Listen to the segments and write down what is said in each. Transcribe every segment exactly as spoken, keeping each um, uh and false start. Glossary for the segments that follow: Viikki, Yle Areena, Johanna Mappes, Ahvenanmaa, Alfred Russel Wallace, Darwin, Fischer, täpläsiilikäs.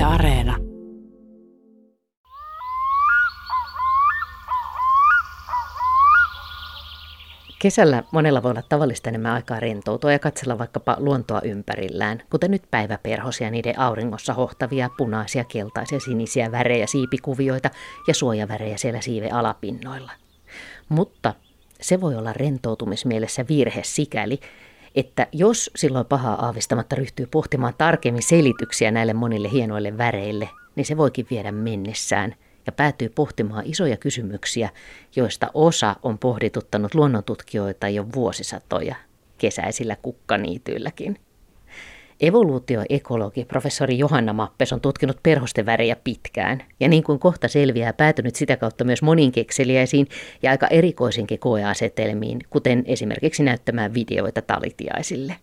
Yle Areena. Kesällä monella voi olla tavallista enemmän aikaa rentoutua ja katsella vaikkapa luontoa ympärillään, kuten nyt päiväperhosia, niiden auringossa hohtavia punaisia, keltaisia, sinisiä värejä, siipikuvioita ja suojavärejä siellä siive alapinnoilla. Mutta se voi olla rentoutumismielessä virhe sikäli, että jos silloin pahaa aavistamatta ryhtyy pohtimaan tarkemmin selityksiä näille monille hienoille väreille, niin se voikin viedä mennessään ja päätyy pohtimaan isoja kysymyksiä, joista osa on pohdituttanut luonnontutkijoita jo vuosisatoja, kesäisillä kukkaniityilläkin. Evoluutioekologi professori Johanna Mappes on tutkinut perhosten värejä pitkään, ja niin kuin kohta selviää, päätynyt sitä kautta myös moniin kekseliäisiin ja aika erikoisinkin koeasetelmiin, kuten esimerkiksi näyttämään videoita talitiaisille.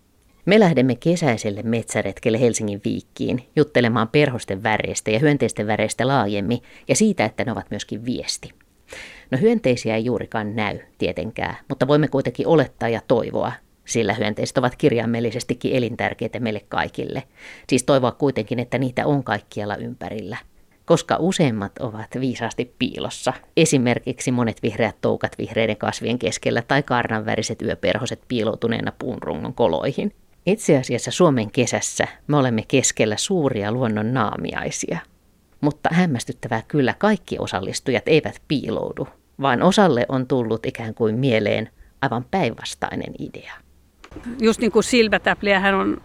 Me lähdemme kesäiselle metsäretkelle Helsingin Viikkiin juttelemaan perhosten väreistä ja hyönteisten väreistä laajemmin, ja siitä, että ne ovat myöskin viesti. No hyönteisiä ei juurikaan näy tietenkään, mutta voimme kuitenkin olettaa ja toivoa, sillä hyönteiset ovat kirjaimellisestikin elintärkeitä meille kaikille. Siis toivoa kuitenkin, että niitä on kaikkialla ympärillä, koska useimmat ovat viisaasti piilossa. Esimerkiksi monet vihreät toukat vihreiden kasvien keskellä tai karnanväriset yöperhoset piiloutuneena puun rungon koloihin. Itse asiassa Suomen kesässä me olemme keskellä suuria luonnon naamiaisia. Mutta hämmästyttävää kyllä, kaikki osallistujat eivät piiloudu, vaan osalle on tullut ikään kuin mieleen aivan päinvastainen idea. Just niin kuin silmätäpliähän on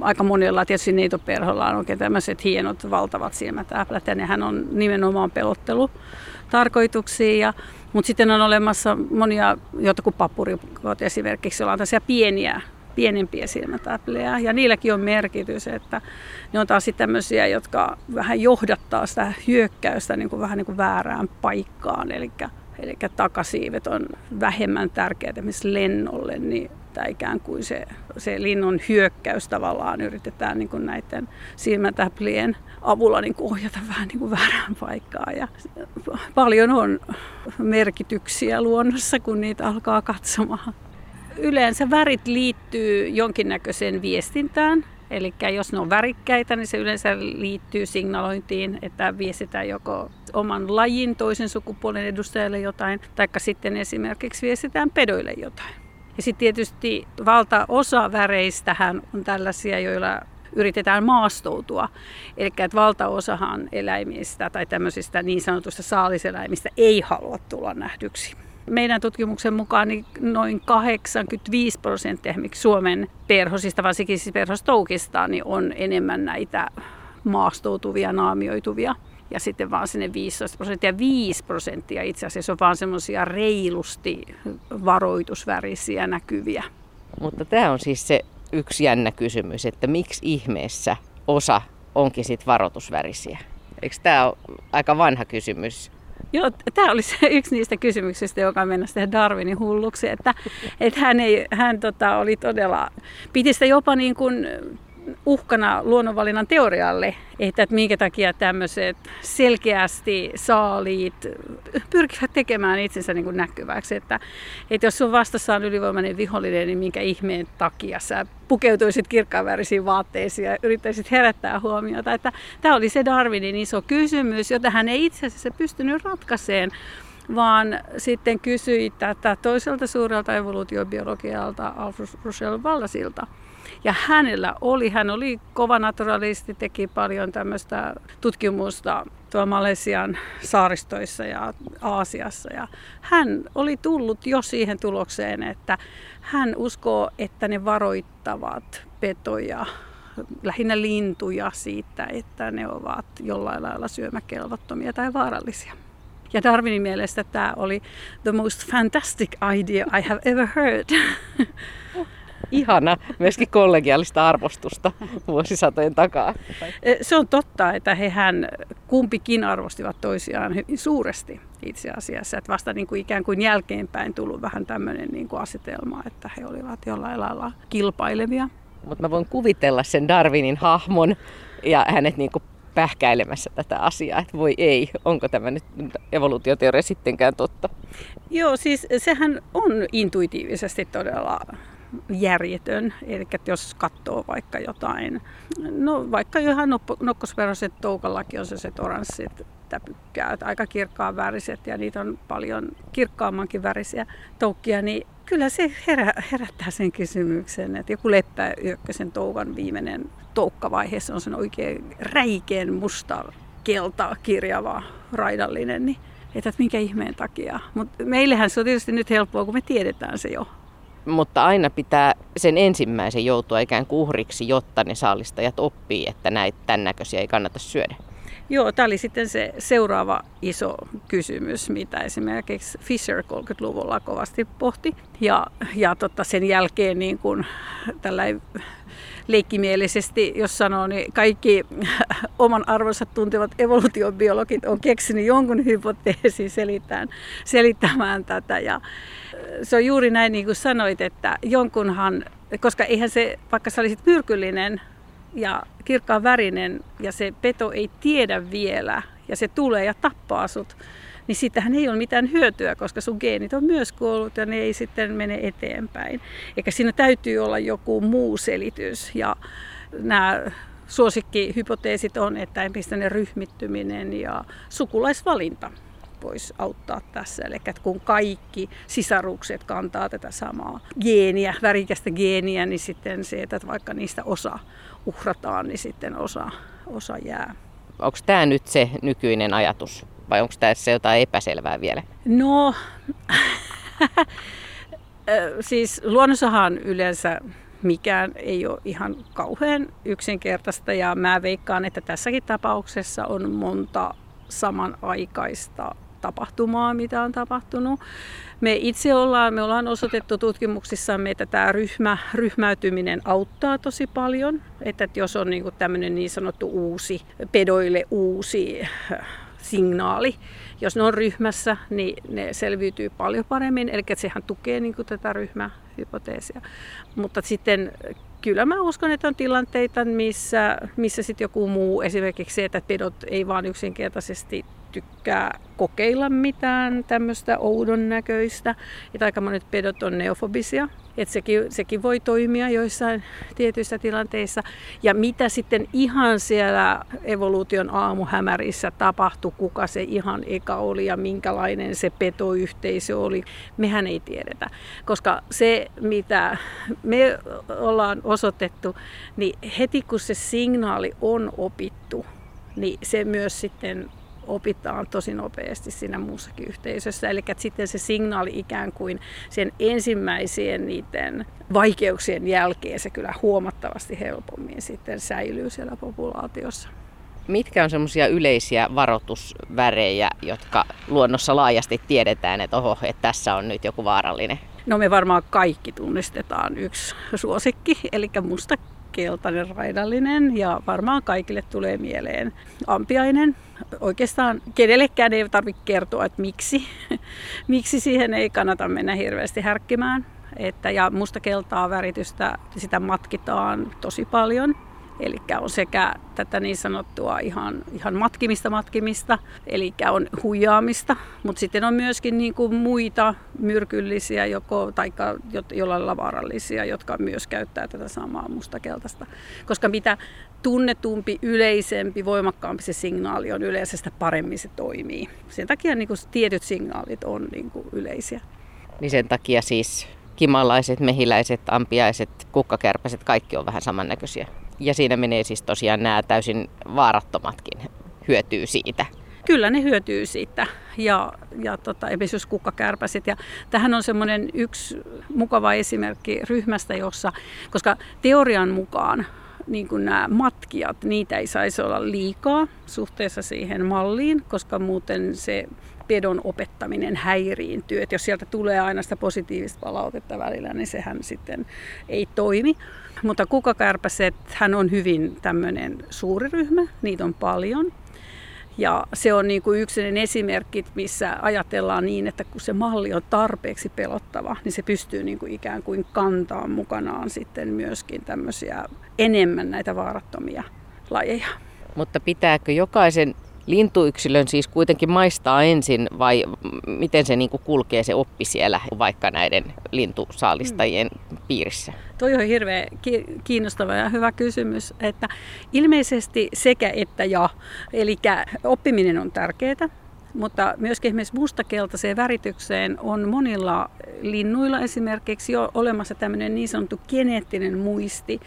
aika monella, tietysti neitoperholla on oikein tämmöiset hienot valtavat silmätäplät, ja nehän on nimenomaan pelottelutarkoituksia. Ja, mutta sitten on olemassa monia, jotakin papurikot esimerkiksi, joilla on tämmöisiä pieniä, pienempiä silmätäpliä, ja niilläkin on merkitys, että ne on taas sitten tämmöisiä, jotka vähän johdattaa sitä hyökkäystä niin kuin, vähän niin kuin väärään paikkaan, eli, eli takasiivet on vähemmän tärkeää esimerkiksi lennolle, niin että ikään kuin se, se linnun hyökkäys tavallaan yritetään niin kuin näiden silmätäplien avulla niin kuin ohjata vähän niin kuin väärään paikkaan. Ja paljon on merkityksiä luonnossa, kun niitä alkaa katsomaan. Yleensä värit liittyy jonkinnäköiseen viestintään. Eli jos ne on värikkäitä, niin se yleensä liittyy signalointiin, että viestitään joko oman lajin toisen sukupuolen edustajalle jotain, tai sitten esimerkiksi viestitään pedoille jotain. Ja sitten tietysti valtaosa väreistähän on tällaisia, joilla yritetään maastoutua. Eli valtaosahan eläimistä tai tämmöisistä niin sanotusta saaliseläimistä ei halua tulla nähdyksi. Meidän tutkimuksen mukaan niin noin kahdeksankymmentäviisi prosenttia Suomen perhosista, varsinkin siis perhostoukista, niin on enemmän näitä maastoutuvia, naamioituvia. Ja sitten vaan sinne viisitoista prosenttia, viisi prosenttia itse asiassa on vaan semmoisia reilusti varoitusvärisiä näkyviä. Mutta tämä on siis se yksi jännä kysymys, että miksi ihmeessä osa onkin sitten varoitusvärisiä? Eikö tämä ole aika vanha kysymys? Joo, tämä oli se yksi niistä kysymyksistä, joka mennä sitten Darwinin hulluksi, että et hän, ei, hän tota, oli todella, piti sitä jopa niin kuin uhkana luonnonvalinnan teorialle, että minkä takia tämmöiset selkeästi saaliit pyrkivät tekemään itsensä niin kuin näkyväksi. Että, että jos sun vastassa on ylivoimainen vihollinen, niin minkä ihmeen takia sä pukeutuisit kirkkaanvärisiin vaatteisiin ja yrittäisit herättää huomiota. Että tämä oli se Darwinin iso kysymys, jota hän ei itse asiassa pystynyt ratkaiseen, vaan sitten kysyi tätä toiselta suurelta evoluutiobiologialta Alfred Russel Wallacelta. Ja hänellä oli, hän oli kova naturalisti, teki paljon tämmöistä tutkimusta tuolla Malesian saaristoissa ja Aasiassa. Ja hän oli tullut jo siihen tulokseen, että hän uskoo, että ne varoittavat petoja, lähinnä lintuja siitä, että ne ovat jollain lailla syömäkelvottomia tai vaarallisia. Ja Darwinin mielestä tämä oli the most fantastic idea I have ever heard. Ihana, myöskin kollegiaalista arvostusta vuosisatojen takaa. Se on totta, että hehän kumpikin arvostivat toisiaan hyvin suuresti itse asiassa. Että vasta niin kuin ikään kuin jälkeenpäin tullut vähän tämmöinen niin kuin asetelma, että he olivat jollain lailla kilpailevia. Mutta mä voin kuvitella sen Darwinin hahmon ja hänet niin kuin pähkäilemässä tätä asiaa, että voi ei, onko tämä nyt evoluutioteoria sittenkään totta? Joo, siis sehän on intuitiivisesti todella järjetön. Eli jos katsoo vaikka jotain, no vaikka ihan nokkosverhoset toukallakin on sellaiset oranssit täpykkäät, aika kirkkaan väriset ja niitä on paljon kirkkaammankin värisiä toukkia, niin kyllä se herä, herättää sen kysymyksen, että joku leppäyökkösen toukan viimeinen toukkavaiheessa on sen oikein räikeän musta kelta kirjava raidallinen, niin että minkä ihmeen takia. Mutta meillähän se on tietysti nyt helppoa, kun me tiedetään se jo. Mutta aina pitää sen ensimmäisen joutua ikään kuin uhriksi, jotta ne saalistajat oppii, että näitä tämän näköisiä ei kannata syödä. Joo, tämä oli sitten se seuraava iso kysymys, mitä esimerkiksi Fischer kolmekymmentäluvulla kovasti pohti. Ja, ja totta, sen jälkeen niin kun, tälläin leikkimielisesti, jos sanoo, niin kaikki oman arvonsa tuntevat evoluutiobiologit on keksinyt jonkun hypoteesin selittämään, selittämään tätä. Ja se on juuri näin, niin kuin sanoit, että jonkunhan, koska eihän se, vaikka sä olisit myrkyllinen ja kirkkaan värinen ja se peto ei tiedä vielä ja se tulee ja tappaa sut, niin siitähän ei ole mitään hyötyä, koska sun geenit on myös kuollut ja ne ei sitten mene eteenpäin. Eikä siinä täytyy olla joku muu selitys. Ja nämä suosikkihypoteesit on, että tämmöinen ryhmittyminen ja sukulaisvalinta voisi auttaa tässä. Eli että kun kaikki sisarukset kantaa tätä samaa geeniä, värikästä geeniä, niin sitten se, että vaikka niistä osa uhrataan, niin sitten osa, osa jää. Onko tämä nyt se nykyinen ajatus? Vai onko tässä jotain epäselvää vielä? No, siis luonnossahan yleensä mikään ei ole ihan kauhean yksinkertaista. Ja mä veikkaan, että tässäkin tapauksessa on monta samanaikaista tapahtumaa, mitä on tapahtunut. Me itse ollaan, me ollaan osoitettu tutkimuksissamme, että tämä ryhmä, ryhmäytyminen auttaa tosi paljon. Että jos on niin kuin tämmöinen niin sanottu uusi, pedoille uusi signaali. Jos ne on ryhmässä, niin ne selviytyy paljon paremmin, eli sehän tukee niin kuin tätä ryhmähypoteesia. Mutta sitten kyllä mä uskon, että on tilanteita, missä, missä sitten joku muu, esimerkiksi se, että pedot ei vaan yksinkertaisesti tykkää kokeilla mitään tämmöistä oudon näköistä. Että aika monet pedot on neofobisia, että sekin, sekin voi toimia joissain tietyissä tilanteissa. Ja mitä sitten ihan siellä evoluution aamuhämärissä tapahtui, kuka se ihan eka oli ja minkälainen se petoyhteisö oli, mehän ei tiedetä. Koska se, mitä me ollaan osoitettu, niin heti kun se signaali on opittu, niin se myös sitten opitaan tosi nopeasti siinä muussakin yhteisössä. Eli sitten se signaali ikään kuin sen ensimmäisien niiden vaikeuksien jälkeen se kyllä huomattavasti helpommin sitten säilyy siellä populaatiossa. Mitkä on semmoisia yleisiä varoitusvärejä, jotka luonnossa laajasti tiedetään, että oho, että tässä on nyt joku vaarallinen? No me varmaan kaikki tunnistetaan yksi suosikki, eli musta keltainen raidallinen ja varmaan kaikille tulee mieleen ampiainen. Oikeastaan kenellekään ei tarvitse kertoa, että miksi, miksi siihen ei kannata mennä hirveästi härkkimään. Että, ja mustakeltaa väritystä sitä matkitaan tosi paljon. Eli on sekä tätä niin sanottua ihan, ihan matkimista matkimista, eli on huijaamista, mutta sitten on myöskin niin kuin muita myrkyllisiä joko, tai jollain lailla vaarallisia, jotka myös käyttää tätä samaa mustakeltaista. Koska mitä tunnetumpi, yleisempi, voimakkaampi se signaali on yleensä, sitä paremmin se toimii. Sen takia niin kuin tietyt signaalit on niin kuin yleisiä. Niin sen takia siis kimalaiset, mehiläiset, ampiaiset, kukkakärpäset, kaikki on vähän samannäköisiä. Ja siinä menee siis tosiaan nämä täysin vaarattomatkin hyötyy siitä. Kyllä ne hyötyy siitä. Ja, ja tota, esimerkiksi kukkakärpäset. Ja tähän on semmoinen yksi mukava esimerkki ryhmästä, jossa, koska teorian mukaan niin kuin nämä matkijat, niitä ei saisi olla liikaa suhteessa siihen malliin, koska muuten se pedon opettaminen häiriintyy. Et jos sieltä tulee aina sitä positiivista palautetta välillä, niin sehän sitten ei toimi. Mutta kukkakärpäsethän on hyvin tämmöinen suuri ryhmä, niitä on paljon. Ja se on niin kuin yksinen esimerkki, missä ajatellaan niin, että kun se malli on tarpeeksi pelottava, niin se pystyy niin kuin ikään kuin kantamaan mukanaan sitten myöskin tämmöisiä enemmän näitä vaarattomia lajeja. Mutta pitääkö jokaisen lintuyksilön siis kuitenkin maistaa ensin, vai miten se niin kuin kulkee se oppi siellä vaikka näiden lintusaalistajien hmm. piirissä? Toi on hirveän kiinnostava ja hyvä kysymys, että ilmeisesti sekä että ja, eli oppiminen on tärkeää, mutta myöskin esimerkiksi mustakeltaiseen väritykseen on monilla linnuilla esimerkiksi jo olemassa tämmöinen niin sanottu geneettinen muisti.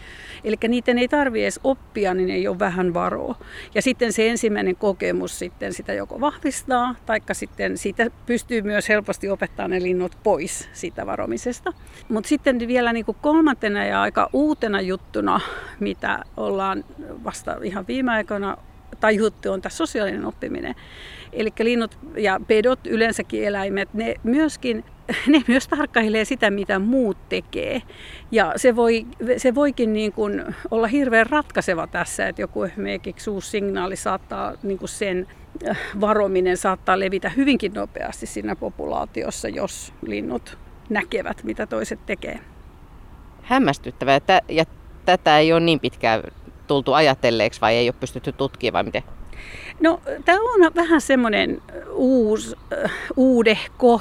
Eli niiden ei tarvitse edes oppia, niin ei ole vähän varoa. Ja sitten se ensimmäinen kokemus sitten sitä joko vahvistaa, taikka sitten siitä pystyy myös helposti opettamaan ne linnut pois siitä varomisesta. Mutta sitten vielä niin kuin kolmantena ja aika uutena juttuna, mitä ollaan vasta ihan viime aikoina tajuttu, on tämä sosiaalinen oppiminen. Eli linnut ja pedot, yleensäkin eläimet, ne myöskin ne myös tarkkailee sitä, mitä muut tekee. Ja se, voi, se voikin niin kuin olla hirveän ratkaiseva tässä, että joku esimerkiksi uusi signaali saattaa, niin kuin sen varominen saattaa levitä hyvinkin nopeasti siinä populaatiossa, jos linnut näkevät, mitä toiset tekee. Hämmästyttävää. Ja tätä ei ole niin pitkään tultu ajatelleeksi, vai ei ole pystytty tutkimaan, vai miten? No, tämä on vähän semmoinen uusi, uudehko,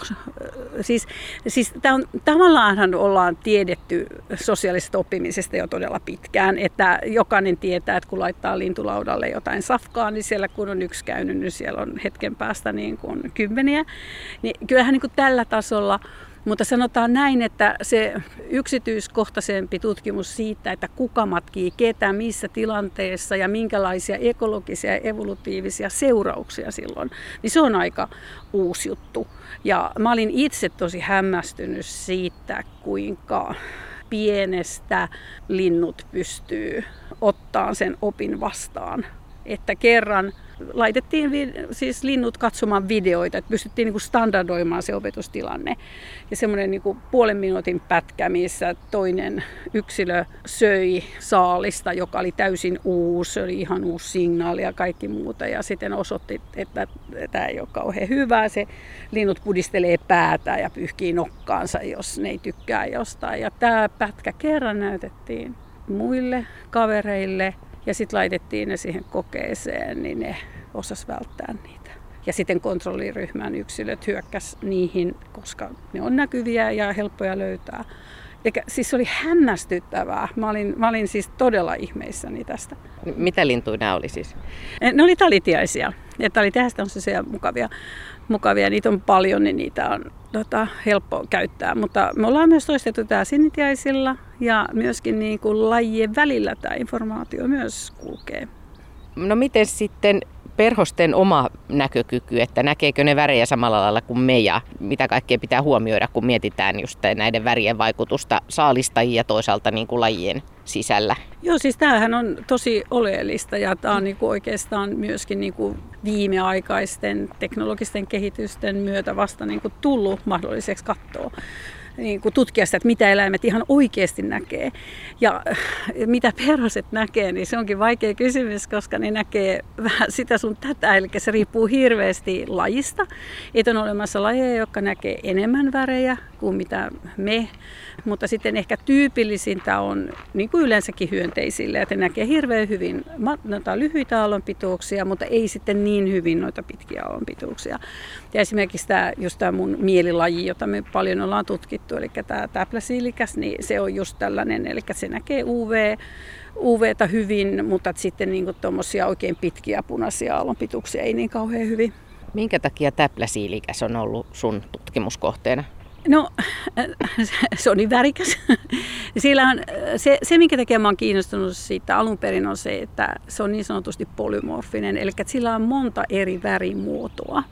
siis, siis tämä on, tavallaanhan ollaan tiedetty sosiaalisesta oppimisesta jo todella pitkään, että jokainen tietää, että kun laittaa lintulaudalle jotain safkaa, niin siellä kun on yksi käynyt, niin siellä on hetken päästä niin kuin kymmeniä, niin kyllähän niin kuin tällä tasolla. Mutta sanotaan näin, että se yksityiskohtaisempi tutkimus siitä, että kuka matkii ketä, missä tilanteessa ja minkälaisia ekologisia ja evolutiivisia seurauksia silloin, niin se on aika uusi juttu. Ja mä olin itse tosi hämmästynyt siitä, kuinka pienestä linnut pystyy ottaan sen opin vastaan. Että kerran laitettiin siis linnut katsomaan videoita, että pystyttiin niin kuin standardoimaan se opetustilanne. Ja semmoinen niin kuin puolen minuutin pätkä, missä toinen yksilö söi saalista, joka oli täysin uusi, oli ihan uusi signaali ja kaikki muuta. Ja sitten osoitti, että tämä ei ole kauhean hyvää. Se linnut pudistelee päätään ja pyyhkii nokkaansa, jos ne ei tykkää jostain. Ja tämä pätkä kerran näytettiin muille kavereille. Ja sitten laitettiin ne siihen kokeeseen, niin ne osas välttää niitä. Ja sitten kontrolliryhmän yksilöt hyökkäs niihin, koska ne on näkyviä ja helppoja löytää. Eikä, siis se oli hämmästyttävää. Mä olin, mä olin siis todella ihmeissäni tästä. Mitä lintuja nämä oli siis? Ne oli talitiaisia. Ja talitiaiset on sellaisia mukavia. mukavia. Niitä on paljon, niin niitä on tota, helppo käyttää. Mutta me ollaan myös toistettu tämä sinitiaisilla. Ja myöskin niin kuin lajien välillä tämä informaatio myös kulkee. No miten sitten perhosten oma näkökyky, että näkeekö ne värejä samalla lailla kuin me, ja mitä kaikkea pitää huomioida, kun mietitään just näiden värien vaikutusta saalistajia ja toisaalta niin kuin lajien sisällä? Joo, siis tämähän on tosi oleellista, ja tämä on niin kuin oikeastaan myöskin niin kuin viimeaikaisten teknologisten kehitysten myötä vasta niin kuin tullut mahdolliseksi katsoa. Niin kuin tutkia sitä, että mitä eläimet ihan oikeasti näkee. Ja mitä perhoset näkee, niin se onkin vaikea kysymys, koska ne näkee vähän sitä sun tätä. Eli se riippuu hirveästi lajista. Että on olemassa lajeja, jotka näkee enemmän värejä kuin mitä me. Mutta sitten ehkä tyypillisintä on niin kuin yleensäkin hyönteisille, että ne näkee hirveän hyvin noita lyhyitä aallonpituuksia, mutta ei sitten niin hyvin noita pitkiä aallonpituuksia. Ja esimerkiksi tämä, just tämä mun mielilaji, jota me paljon ollaan tutkittu, eli tämä täpläsiilikäs, niin se on just tällainen, eli se näkee U V, U V:tä hyvin, mutta sitten niinku tuommoisia oikein pitkiä punaisia aallonpituuksia ei niin kauhean hyvin. Minkä takia täpläsiilikäs on ollut sun tutkimuskohteena? No, se on niin värikäs. Sillähän, se, se, minkä takia mä oon kiinnostunut siitä alun perin, on se, että se on niin sanotusti polymorfinen, eli sillä on monta eri värimuotoa.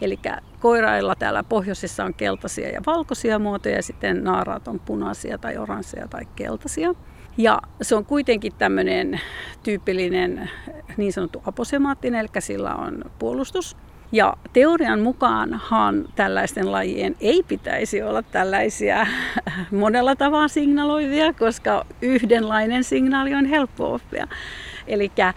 Eli koirailla täällä pohjoisessa on keltaisia ja valkoisia muotoja, ja sitten naaraat on punaisia tai oransseja tai keltaisia. Ja se on kuitenkin tämmöinen tyypillinen niin sanottu aposemaattinen, eli sillä on puolustus. Ja teorian mukaanhan tällaisten lajien ei pitäisi olla tällaisia monella tavalla signaloivia, koska yhdenlainen signaali on helppo oppia. Elikkä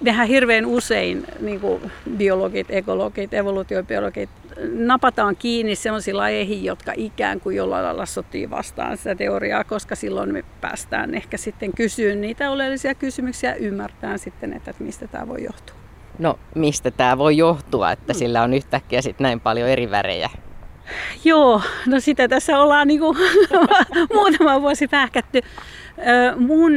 mehän hirveän usein niin kuin biologit, ekologit, evoluutiobiologit napataan kiinni sellaisiin lajeihin, jotka ikään kuin jollain lailla sotii vastaan sitä teoriaa, koska silloin me päästään ehkä sitten kysyyn niitä oleellisia kysymyksiä ja ymmärtää sitten, että mistä tämä voi johtua. no mistä tämä voi johtua, että sillä on yhtäkkiä sit näin paljon eri värejä? Joo, no sitä tässä ollaan niinku muutama vuosi pähkätty. Mun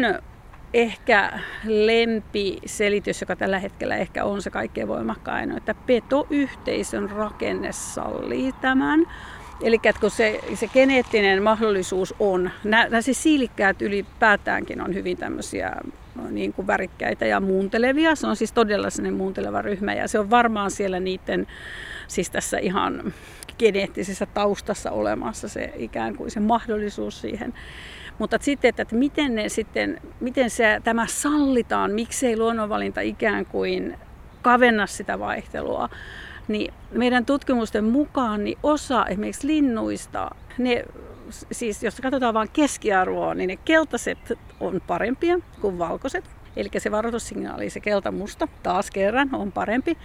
ehkä lempiselitys, joka tällä hetkellä ehkä on se kaikkein voimakkain, on, että petoyhteisön rakenne sallii tämän. Eli kun se, se geneettinen mahdollisuus on, nämä siis siilikkäät ylipäätäänkin on hyvin tämmöisiä niin kuin värikkäitä ja muuntelevia. Se on siis todella sellainen muunteleva ryhmä ja se on varmaan siellä niiden, siis tässä ihan geneettisessä taustassa olemassa se ikään kuin se mahdollisuus siihen. Mutta sitten, että miten, ne sitten, miten se, tämä sallitaan, miksei luonnonvalinta ikään kuin kavenna sitä vaihtelua. Niin meidän tutkimusten mukaan niin osa esimerkiksi linnuista, ne, siis jos katsotaan vain keskiarvoa, niin ne keltaiset on parempia kuin valkoiset. Eli se varoitussignaali, se keltamusta, taas kerran on parempi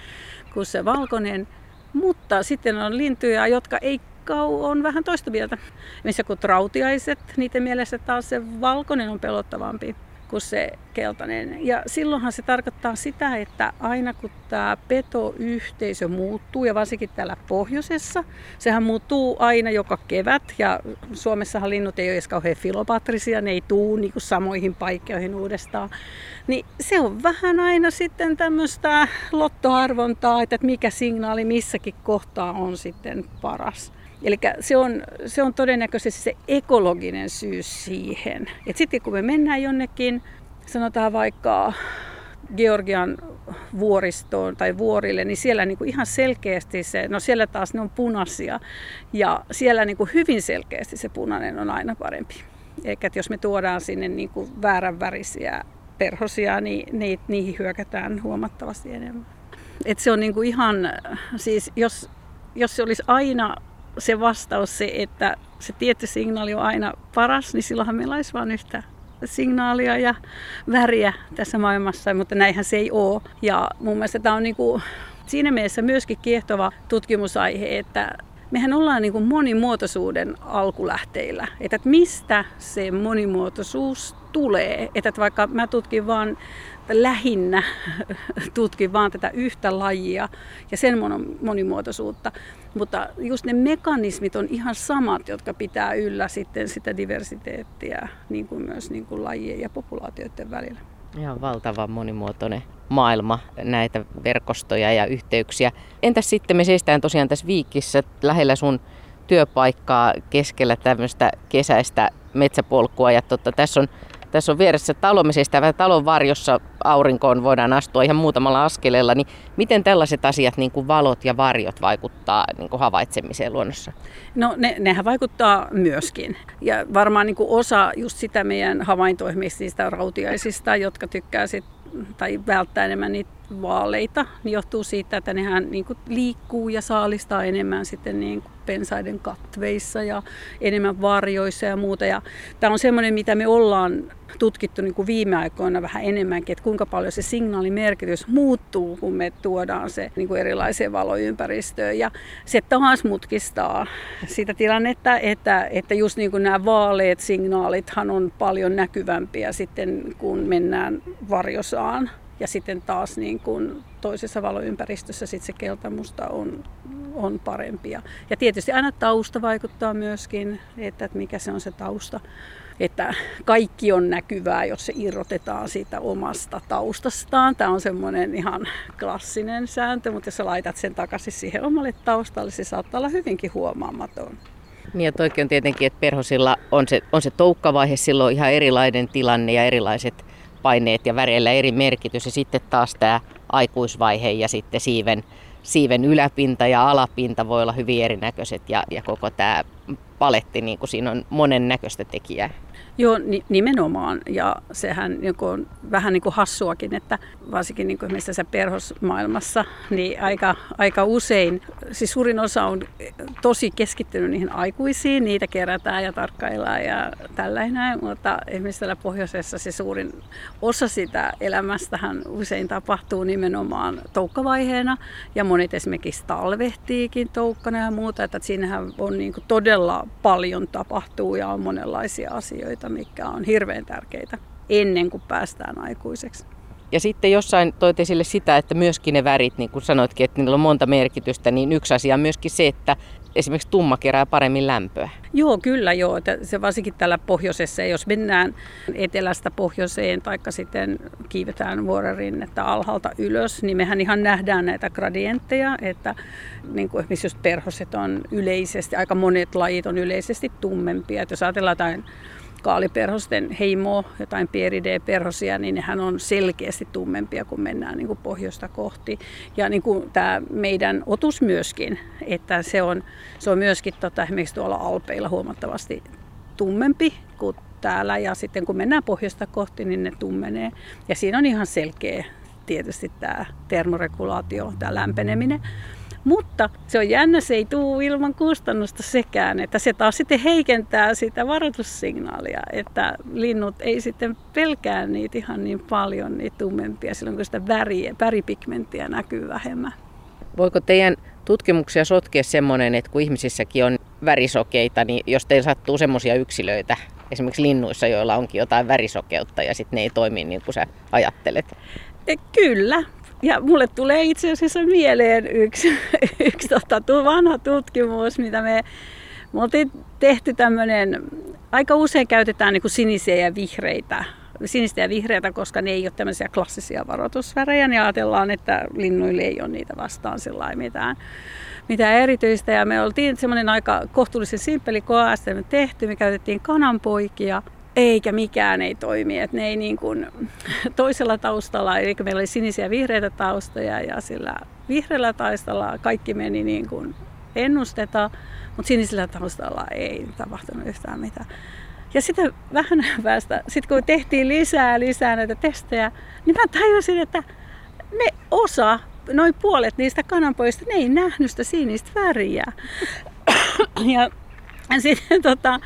kuin se valkoinen. Mutta sitten on lintuja, jotka ei kau on vähän toista mieltä. Missä kun trautiaiset, niiden mielestä taas se valkoinen on pelottavampi kuin se keltainen. Ja silloinhan se tarkoittaa sitä, että aina kun tämä petoyhteisö muuttuu, ja varsinkin täällä pohjoisessa, sehän muuttuu aina joka kevät, ja Suomessahan linnut ei ole edes kauhean filopatrisia, ne ei tule niin kuin samoihin paikkoihin uudestaan. Niin se on vähän aina sitten tämmöistä lottoarvontaa, että mikä signaali missäkin kohtaa on sitten paras. Eli se on, se on todennäköisesti se ekologinen syy siihen. Et sitten kun me mennään jonnekin, sanotaan vaikka Georgian vuoristoon tai vuorille, niin siellä niinku ihan selkeästi se, no siellä taas ne on punaisia, ja siellä niinku hyvin selkeästi se punainen on aina parempi. Eli jos me tuodaan sinne niinku väärän värisiä perhosia, niin ne, niihin hyökätään huomattavasti enemmän. Et se on niinku ihan, siis jos, jos se olisi aina se vastaus se, että se tietty signaali on aina paras, niin silloinhan meillä olisi vain yhtä signaalia ja väriä tässä maailmassa, mutta näinhän se ei ole. Ja mun mielestä tämä on niin kuin siinä mielessä myöskin kiehtova tutkimusaihe, että mehän ollaan niin kuin monimuotoisuuden alkulähteillä, että mistä se monimuotoisuus tulee. Että vaikka mä tutkin vaan lähinnä tutkin vaan tätä yhtä lajia ja sen monimuotoisuutta, mutta just ne mekanismit on ihan samat, jotka pitää yllä sitten sitä diversiteettiä niin kuin myös niin kuin lajien ja populaatioiden välillä. Ihan valtavan monimuotoinen maailma, näitä verkostoja ja yhteyksiä. Entäs sitten me seistään tosiaan tässä Viikissä lähellä sun työpaikkaa keskellä tämmöistä kesäistä metsäpolkua ja totta, tässä on Tässä on vieressä talo, me seistään vähän talon varjossa, aurinkoon voidaan astua ihan muutamalla askeleella. Niin miten tällaiset asiat, niin kuin valot ja varjot, vaikuttaa niin kuin havaitsemiseen luonnossa? No ne, nehän vaikuttaa myöskin. Ja varmaan niin kuin osa just sitä meidän havaintoihmistä, niistä rautiaisista, jotka tykkää sit, tai välttää enemmän niitä vaaleita, niin johtuu siitä, että nehän niin kuin liikkuu ja saalistaa enemmän sitten niin kuin pensaiden katveissa ja enemmän varjoissa ja muuta. Ja tämä on semmoinen, mitä me ollaan tutkittu niin kuin viime aikoina vähän enemmänkin, että kuinka paljon se signaalimerkitys muuttuu, kun me tuodaan se niin kuin erilaiseen valoympäristöön. Ja se taas mutkistaa sitä tilannetta, että, että just niin kuin nämä vaaleet signaalithan on paljon näkyvämpiä sitten, kun mennään varjosaan. Ja sitten taas niin kun toisessa valoympäristössä sit se keltamusta on, on parempia. Ja tietysti aina tausta vaikuttaa myöskin, että mikä se on se tausta. Että kaikki on näkyvää, jos se irrotetaan siitä omasta taustastaan. Tämä on semmoinen ihan klassinen sääntö, mutta jos sä laitat sen takaisin siihen omalle taustalle, se saattaa olla hyvinkin huomaamaton. Niin ja toikin on tietenkin, että perhosilla on se, on se toukkavaihe, silloin on ihan erilainen tilanne ja erilaiset paineet ja väreillä eri merkitys, ja sitten taas tämä aikuisvaihe ja sitten siiven, siiven yläpinta ja alapinta voi olla hyvin erinäköiset ja, ja koko tämä paletti, niin kuin siinä on monennäköistä tekijää. Joo, nimenomaan. Ja sehän on vähän niin kuin hassuakin, että varsinkin niin kuin meissä perhosmaailmassa, niin aika, aika usein, siis suurin osa on tosi keskittynyt niihin aikuisiin, niitä kerätään ja tarkkaillaan ja tällainen, mutta esimerkiksi täällä pohjoisessa se suurin osa sitä elämästähän usein tapahtuu nimenomaan toukkavaiheena, ja monet esimerkiksi talvehtiikin toukkana ja muuta, että siinähän on niin kuin todella paljon tapahtuu ja on monenlaisia asioita, mitkä on hirveän tärkeitä ennen kuin päästään aikuiseksi. Ja sitten jossain toit esille sitä, että myöskin ne värit, niin kuin sanoitkin, että niillä on monta merkitystä, niin yksi asia on myöskin se, että esimerkiksi tumma kerää paremmin lämpöä. Joo, kyllä joo. Se varsinkin täällä pohjoisessa, jos mennään etelästä pohjoiseen tai sitten kiivetään vuororinnettä alhaalta ylös, niin mehän ihan nähdään näitä gradientteja, että niin kuin esimerkiksi just perhoset on yleisesti, aika monet lajit on yleisesti tummempia. Että jos ajatellaan jotain kaaliperhosten heimoa, jotain pierideeperhosia, niin nehän on selkeästi tummempia, kun mennään niin kuin pohjoista kohti. Ja niin kuin tämä meidän otus myöskin, että se on, se on myöskin tota, esimerkiksi tuolla Alpeilla huomattavasti tummempi kuin täällä. Ja sitten kun mennään pohjoista kohti, niin ne tummenee. Ja siinä on ihan selkeä tietysti tämä termoregulaatio, tämä lämpeneminen. Mutta se on jännä, se ei tule ilman kustannusta sekään, että se taas sitten heikentää sitä varoitussignaalia, että linnut ei sitten pelkää niitä ihan niin paljon, niitä tummempia silloin, kun sitä väriä, väripigmenttiä näkyy vähemmän. Voiko teidän tutkimuksia sotkea semmoinen, että kun ihmisissäkin on värisokeita, niin jos teillä sattuu semmoisia yksilöitä, esimerkiksi linnuissa, joilla onkin jotain värisokeutta ja sitten ne ei toimi niin kuin sä ajattelet? Kyllä. Ja mulle tulee itse asiassa mieleen yksi, yksi tota, vanha tutkimus, mitä me, me oltiin tehty tämmöinen, aika usein käytetään niin kuin sinisiä ja vihreitä, sinistä ja vihreitä, koska ne ei ole tämmöisiä klassisia varoitusvärejä, niin ajatellaan, että linnuille ei ole niitä vastaan sillä mitään, mitään erityistä. Ja me oltiin semmoinen aika kohtuullisen simppeli koeasteemme tehty, me käytettiin kananpoikia. Eikä mikään ei toimi, että ne ei niin kuin toisella taustalla, eli meillä oli sinisiä ja vihreitä taustoja ja sillä vihreällä taustalla kaikki meni niin kuin ennustetaan, mutta sinisellä taustalla ei tapahtunut yhtään mitään. Ja sitten vähän päästä, sitten kun tehtiin lisää lisää näitä testejä, niin mä tajusin, että me osa, noin puolet niistä kananpoista, ne ei nähnyt sitä sinistä väriä. Ja sitten tota,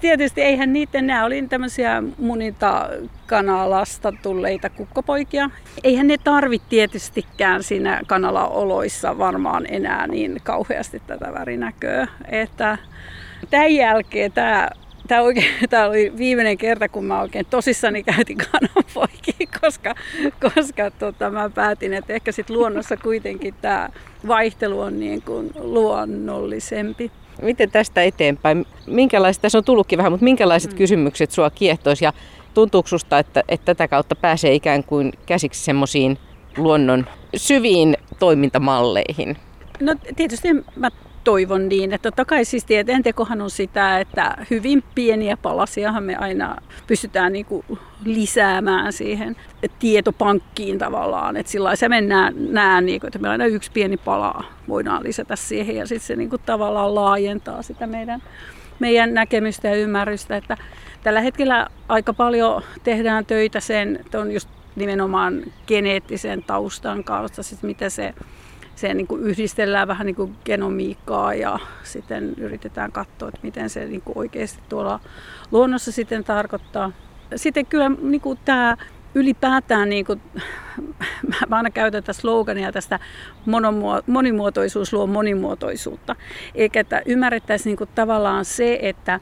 tietysti eihän niitä enää, oli tämmöisiä munita kanalasta tulleita kukkopoikia. Eihän ne tarvitse tietystikään siinä kanalaoloissa varmaan enää niin kauheasti tätä värinäköä. Että tämän jälkeen tämä, tämä, oikein, tämä oli viimeinen kerta, kun mä oikein tosissani käytin kananpoikia, koska, koska tota, mä päätin, että ehkä sit luonnossa kuitenkin tämä vaihtelu on niin kuin luonnollisempi. Miten tästä eteenpäin? Minkälaiset, tässä on tullutkin vähän, mutta minkälaiset mm. kysymykset sua kiehtoisi ja tuntuuko susta, että, että tätä kautta pääsee ikään kuin käsiksi semmoisiin luonnon syviin toimintamalleihin? No tietysti mä toivon niin, että totta kai siis tieteentekohan on sitä, että hyvin pieniä palasiahan me aina pystytään niin kuin lisäämään siihen tietopankkiin tavallaan, että sillä se mennään näen, niin kuin, että me aina yksi pieni pala voidaan lisätä siihen ja sitten se niin kuin tavallaan laajentaa sitä meidän, meidän näkemystä ja ymmärrystä, että tällä hetkellä aika paljon tehdään töitä sen, että on just nimenomaan geneettisen taustan kautta, siis mitä se Se niin kuin yhdistellään vähän niin kuin genomiikkaa ja sitten yritetään katsoa, että miten se niin kuin oikeasti tuolla luonnossa sitten tarkoittaa. Sitten kyllä niin kuin tämä ylipäätään, niin kuin, mä aina käytän tätä slogania tästä monimuotoisuus luo monimuotoisuutta. Eli että ymmärrettäisiin niin kuin tavallaan se, että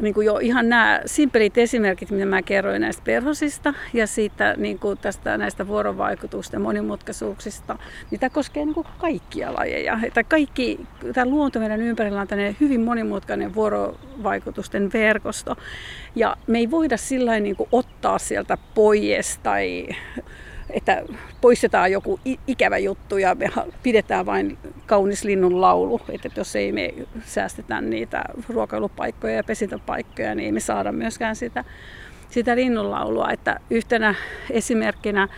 niin kuin jo ihan nämä simpelit esimerkit, mitä mä kerroin näistä perhosista ja siitä, niin kuin tästä, näistä vuorovaikutuksista ja monimutkaisuuksista, niin tämä koskee niin kuin kaikkia lajeja. Että kaikki, tämä luonto meidän ympärillä on tämmöinen hyvin monimutkainen vuorovaikutusten verkosto. Ja me ei voida sillain niin kuin ottaa sieltä pois tai että poistetaan joku ikävä juttu ja me pidetään vain kaunis linnun laulu. Että jos ei me säästetä niitä ruokailupaikkoja ja pesintäpaikkoja, niin ei me saada myöskään sitä, sitä linnun laulua. Että yhtenä esimerkkinä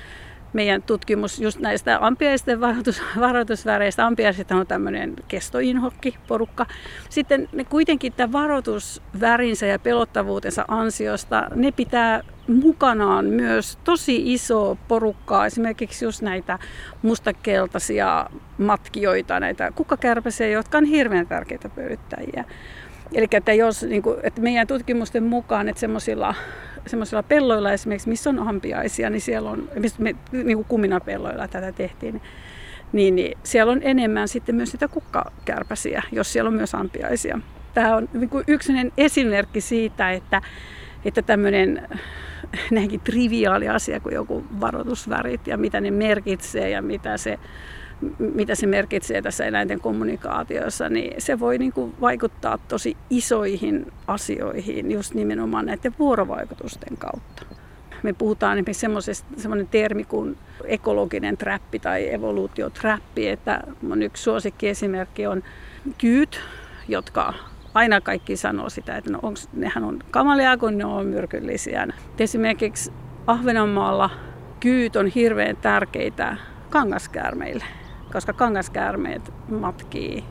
meidän tutkimus just näistä ampiaisten varoitus, varoitusväreistä. Ampiaiset on tämmöinen kestoinhokki porukka. Sitten ne kuitenkin tämän varoitusvärinsä ja pelottavuutensa ansiosta, ne pitää mukanaan myös tosi iso porukkaa, esimerkiksi just näitä mustakeltaisia matkijoita, näitä kukkakärpäsiä, jotka on hirveän tärkeitä pölyttäjiä. Eli että jos, niin kuin, että meidän tutkimusten mukaan, että semmoisilla semmoisilla pelloilla esimerkiksi, missä on ampiaisia, niin siellä on, me, niin kuin kuminapelloilla tätä tehtiin, niin, niin siellä on enemmän sitten myös niitä kukkakärpäsiä, jos siellä on myös ampiaisia. Tämä on niin kuin yksinen esimerkki siitä, että, että tämmöinen näinkin triviaali asia kuin joku varoitusvärit ja mitä ne merkitsee ja mitä se, mitä se merkitsee tässä eläinten kommunikaatiossa, niin se voi niin kuin vaikuttaa tosi isoihin asioihin just nimenomaan näiden vuorovaikutusten kautta. Me puhutaan esimerkiksi semmoinen termi kuin ekologinen trappi tai evoluutiotrappi, että mun yksi suosikkiesimerkki on kyyt, jotka aina kaikki sanoo sitä, että no onks, nehän on kamalia, kun ne on myrkyllisiä. Esimerkiksi Ahvenanmaalla kyyt on hirveän tärkeitä kangaskäärmeille, koska kangaskäärmeet matkii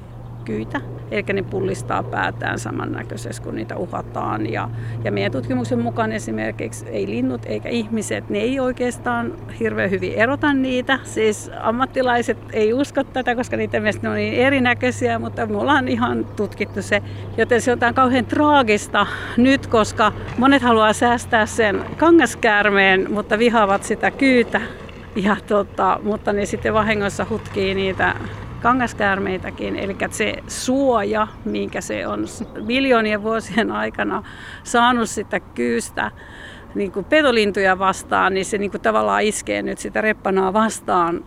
kyitä. Eli ne pullistaa päätään samannäköisesti, kun niitä uhataan. Ja, ja meidän tutkimuksen mukaan esimerkiksi ei linnut eikä ihmiset, ne ei oikeastaan hirveän hyvin erota niitä. Siis ammattilaiset ei usko tätä, koska niitä mielestä ne on niin erinäköisiä, mutta me ollaan ihan tutkittu se. Joten se on kauhean traagista nyt, koska monet haluaa säästää sen kangaskäärmeen, mutta vihaavat sitä kyytä. Ja tota, mutta ne sitten vahingossa hutkii niitä kangaskäärmeitäkin, eli se suoja, minkä se on miljoonien vuosien aikana saanut sitä kyystä niin kuin petolintuja vastaan, niin se niin kuin tavallaan iskee nyt sitä reppanaa vastaan,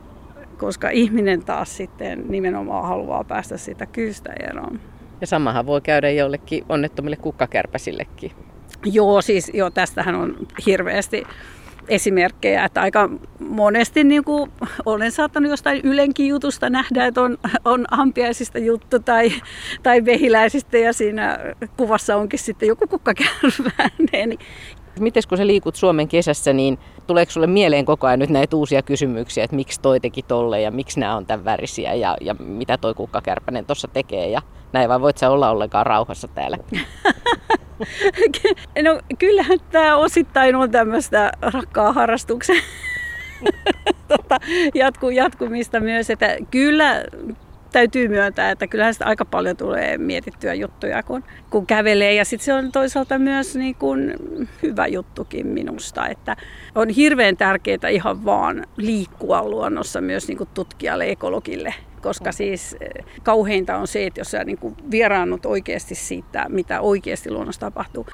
koska ihminen taas sitten nimenomaan haluaa päästä sitä kyystä eroon. Ja samahan voi käydä jollekin onnettomille kukkakärpäsillekin. Joo, siis joo, tästähän on hirveästi esimerkkejä, että aika monesti niin kuin, olen saattanut jostain Ylenkin jutusta nähdä, että on, on ampiaisista juttu tai, tai vehiläisistä ja siinä kuvassa onkin sitten joku kukkakärväinen. Miten kun sä liikut Suomen kesässä, niin tuleeko sulle mieleen koko ajan nyt näitä uusia kysymyksiä, että miksi toi teki tolle ja miksi nämä on tämän värisiä ja, ja mitä toi kukkakärpänen tuossa tekee ja näin, vai voit sä olla ollenkaan rauhassa täällä? No kyllähän tämä osittain on tämmöistä rakkaan harrastuksen tota, jatku, jatkumista myös, että kyllä täytyy myöntää, että kyllähän sitä aika paljon tulee mietittyä juttuja, kun, kun kävelee. Ja sitten se on toisaalta myös niin kuin hyvä juttukin minusta, että on hirveän tärkeää ihan vaan liikkua luonnossa myös niin kuin tutkijalle, ekologille. Koska siis kauheinta on se, että jos sä niin kuin vieraannut oikeasti siitä, mitä oikeasti luonnossa tapahtuu.